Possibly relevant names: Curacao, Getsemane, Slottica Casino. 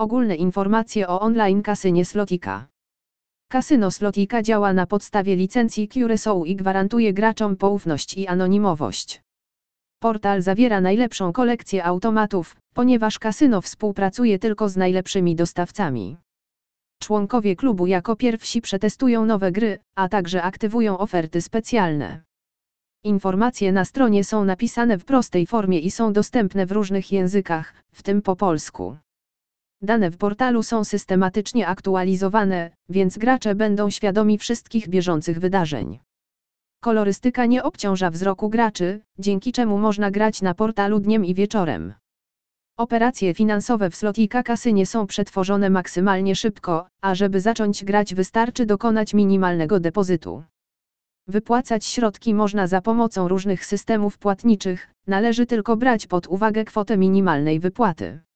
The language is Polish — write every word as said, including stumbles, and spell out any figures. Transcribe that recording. Ogólne informacje o online kasynie Slottica. Kasyno Slottica działa na podstawie licencji Curacao i gwarantuje graczom poufność i anonimowość. Portal zawiera najlepszą kolekcję automatów, ponieważ kasyno współpracuje tylko z najlepszymi dostawcami. Członkowie klubu jako pierwsi przetestują nowe gry, a także aktywują oferty specjalne. Informacje na stronie są napisane w prostej formie i są dostępne w różnych językach, w tym po polsku. Dane w portalu są systematycznie aktualizowane, więc gracze będą świadomi wszystkich bieżących wydarzeń. Kolorystyka nie obciąża wzroku graczy, dzięki czemu można grać na portalu dniem i wieczorem. Operacje finansowe w Slottica kasynie są przetworzone maksymalnie szybko, a żeby zacząć grać wystarczy dokonać minimalnego depozytu. Wypłacać środki można za pomocą różnych systemów płatniczych, należy tylko brać pod uwagę kwotę minimalnej wypłaty.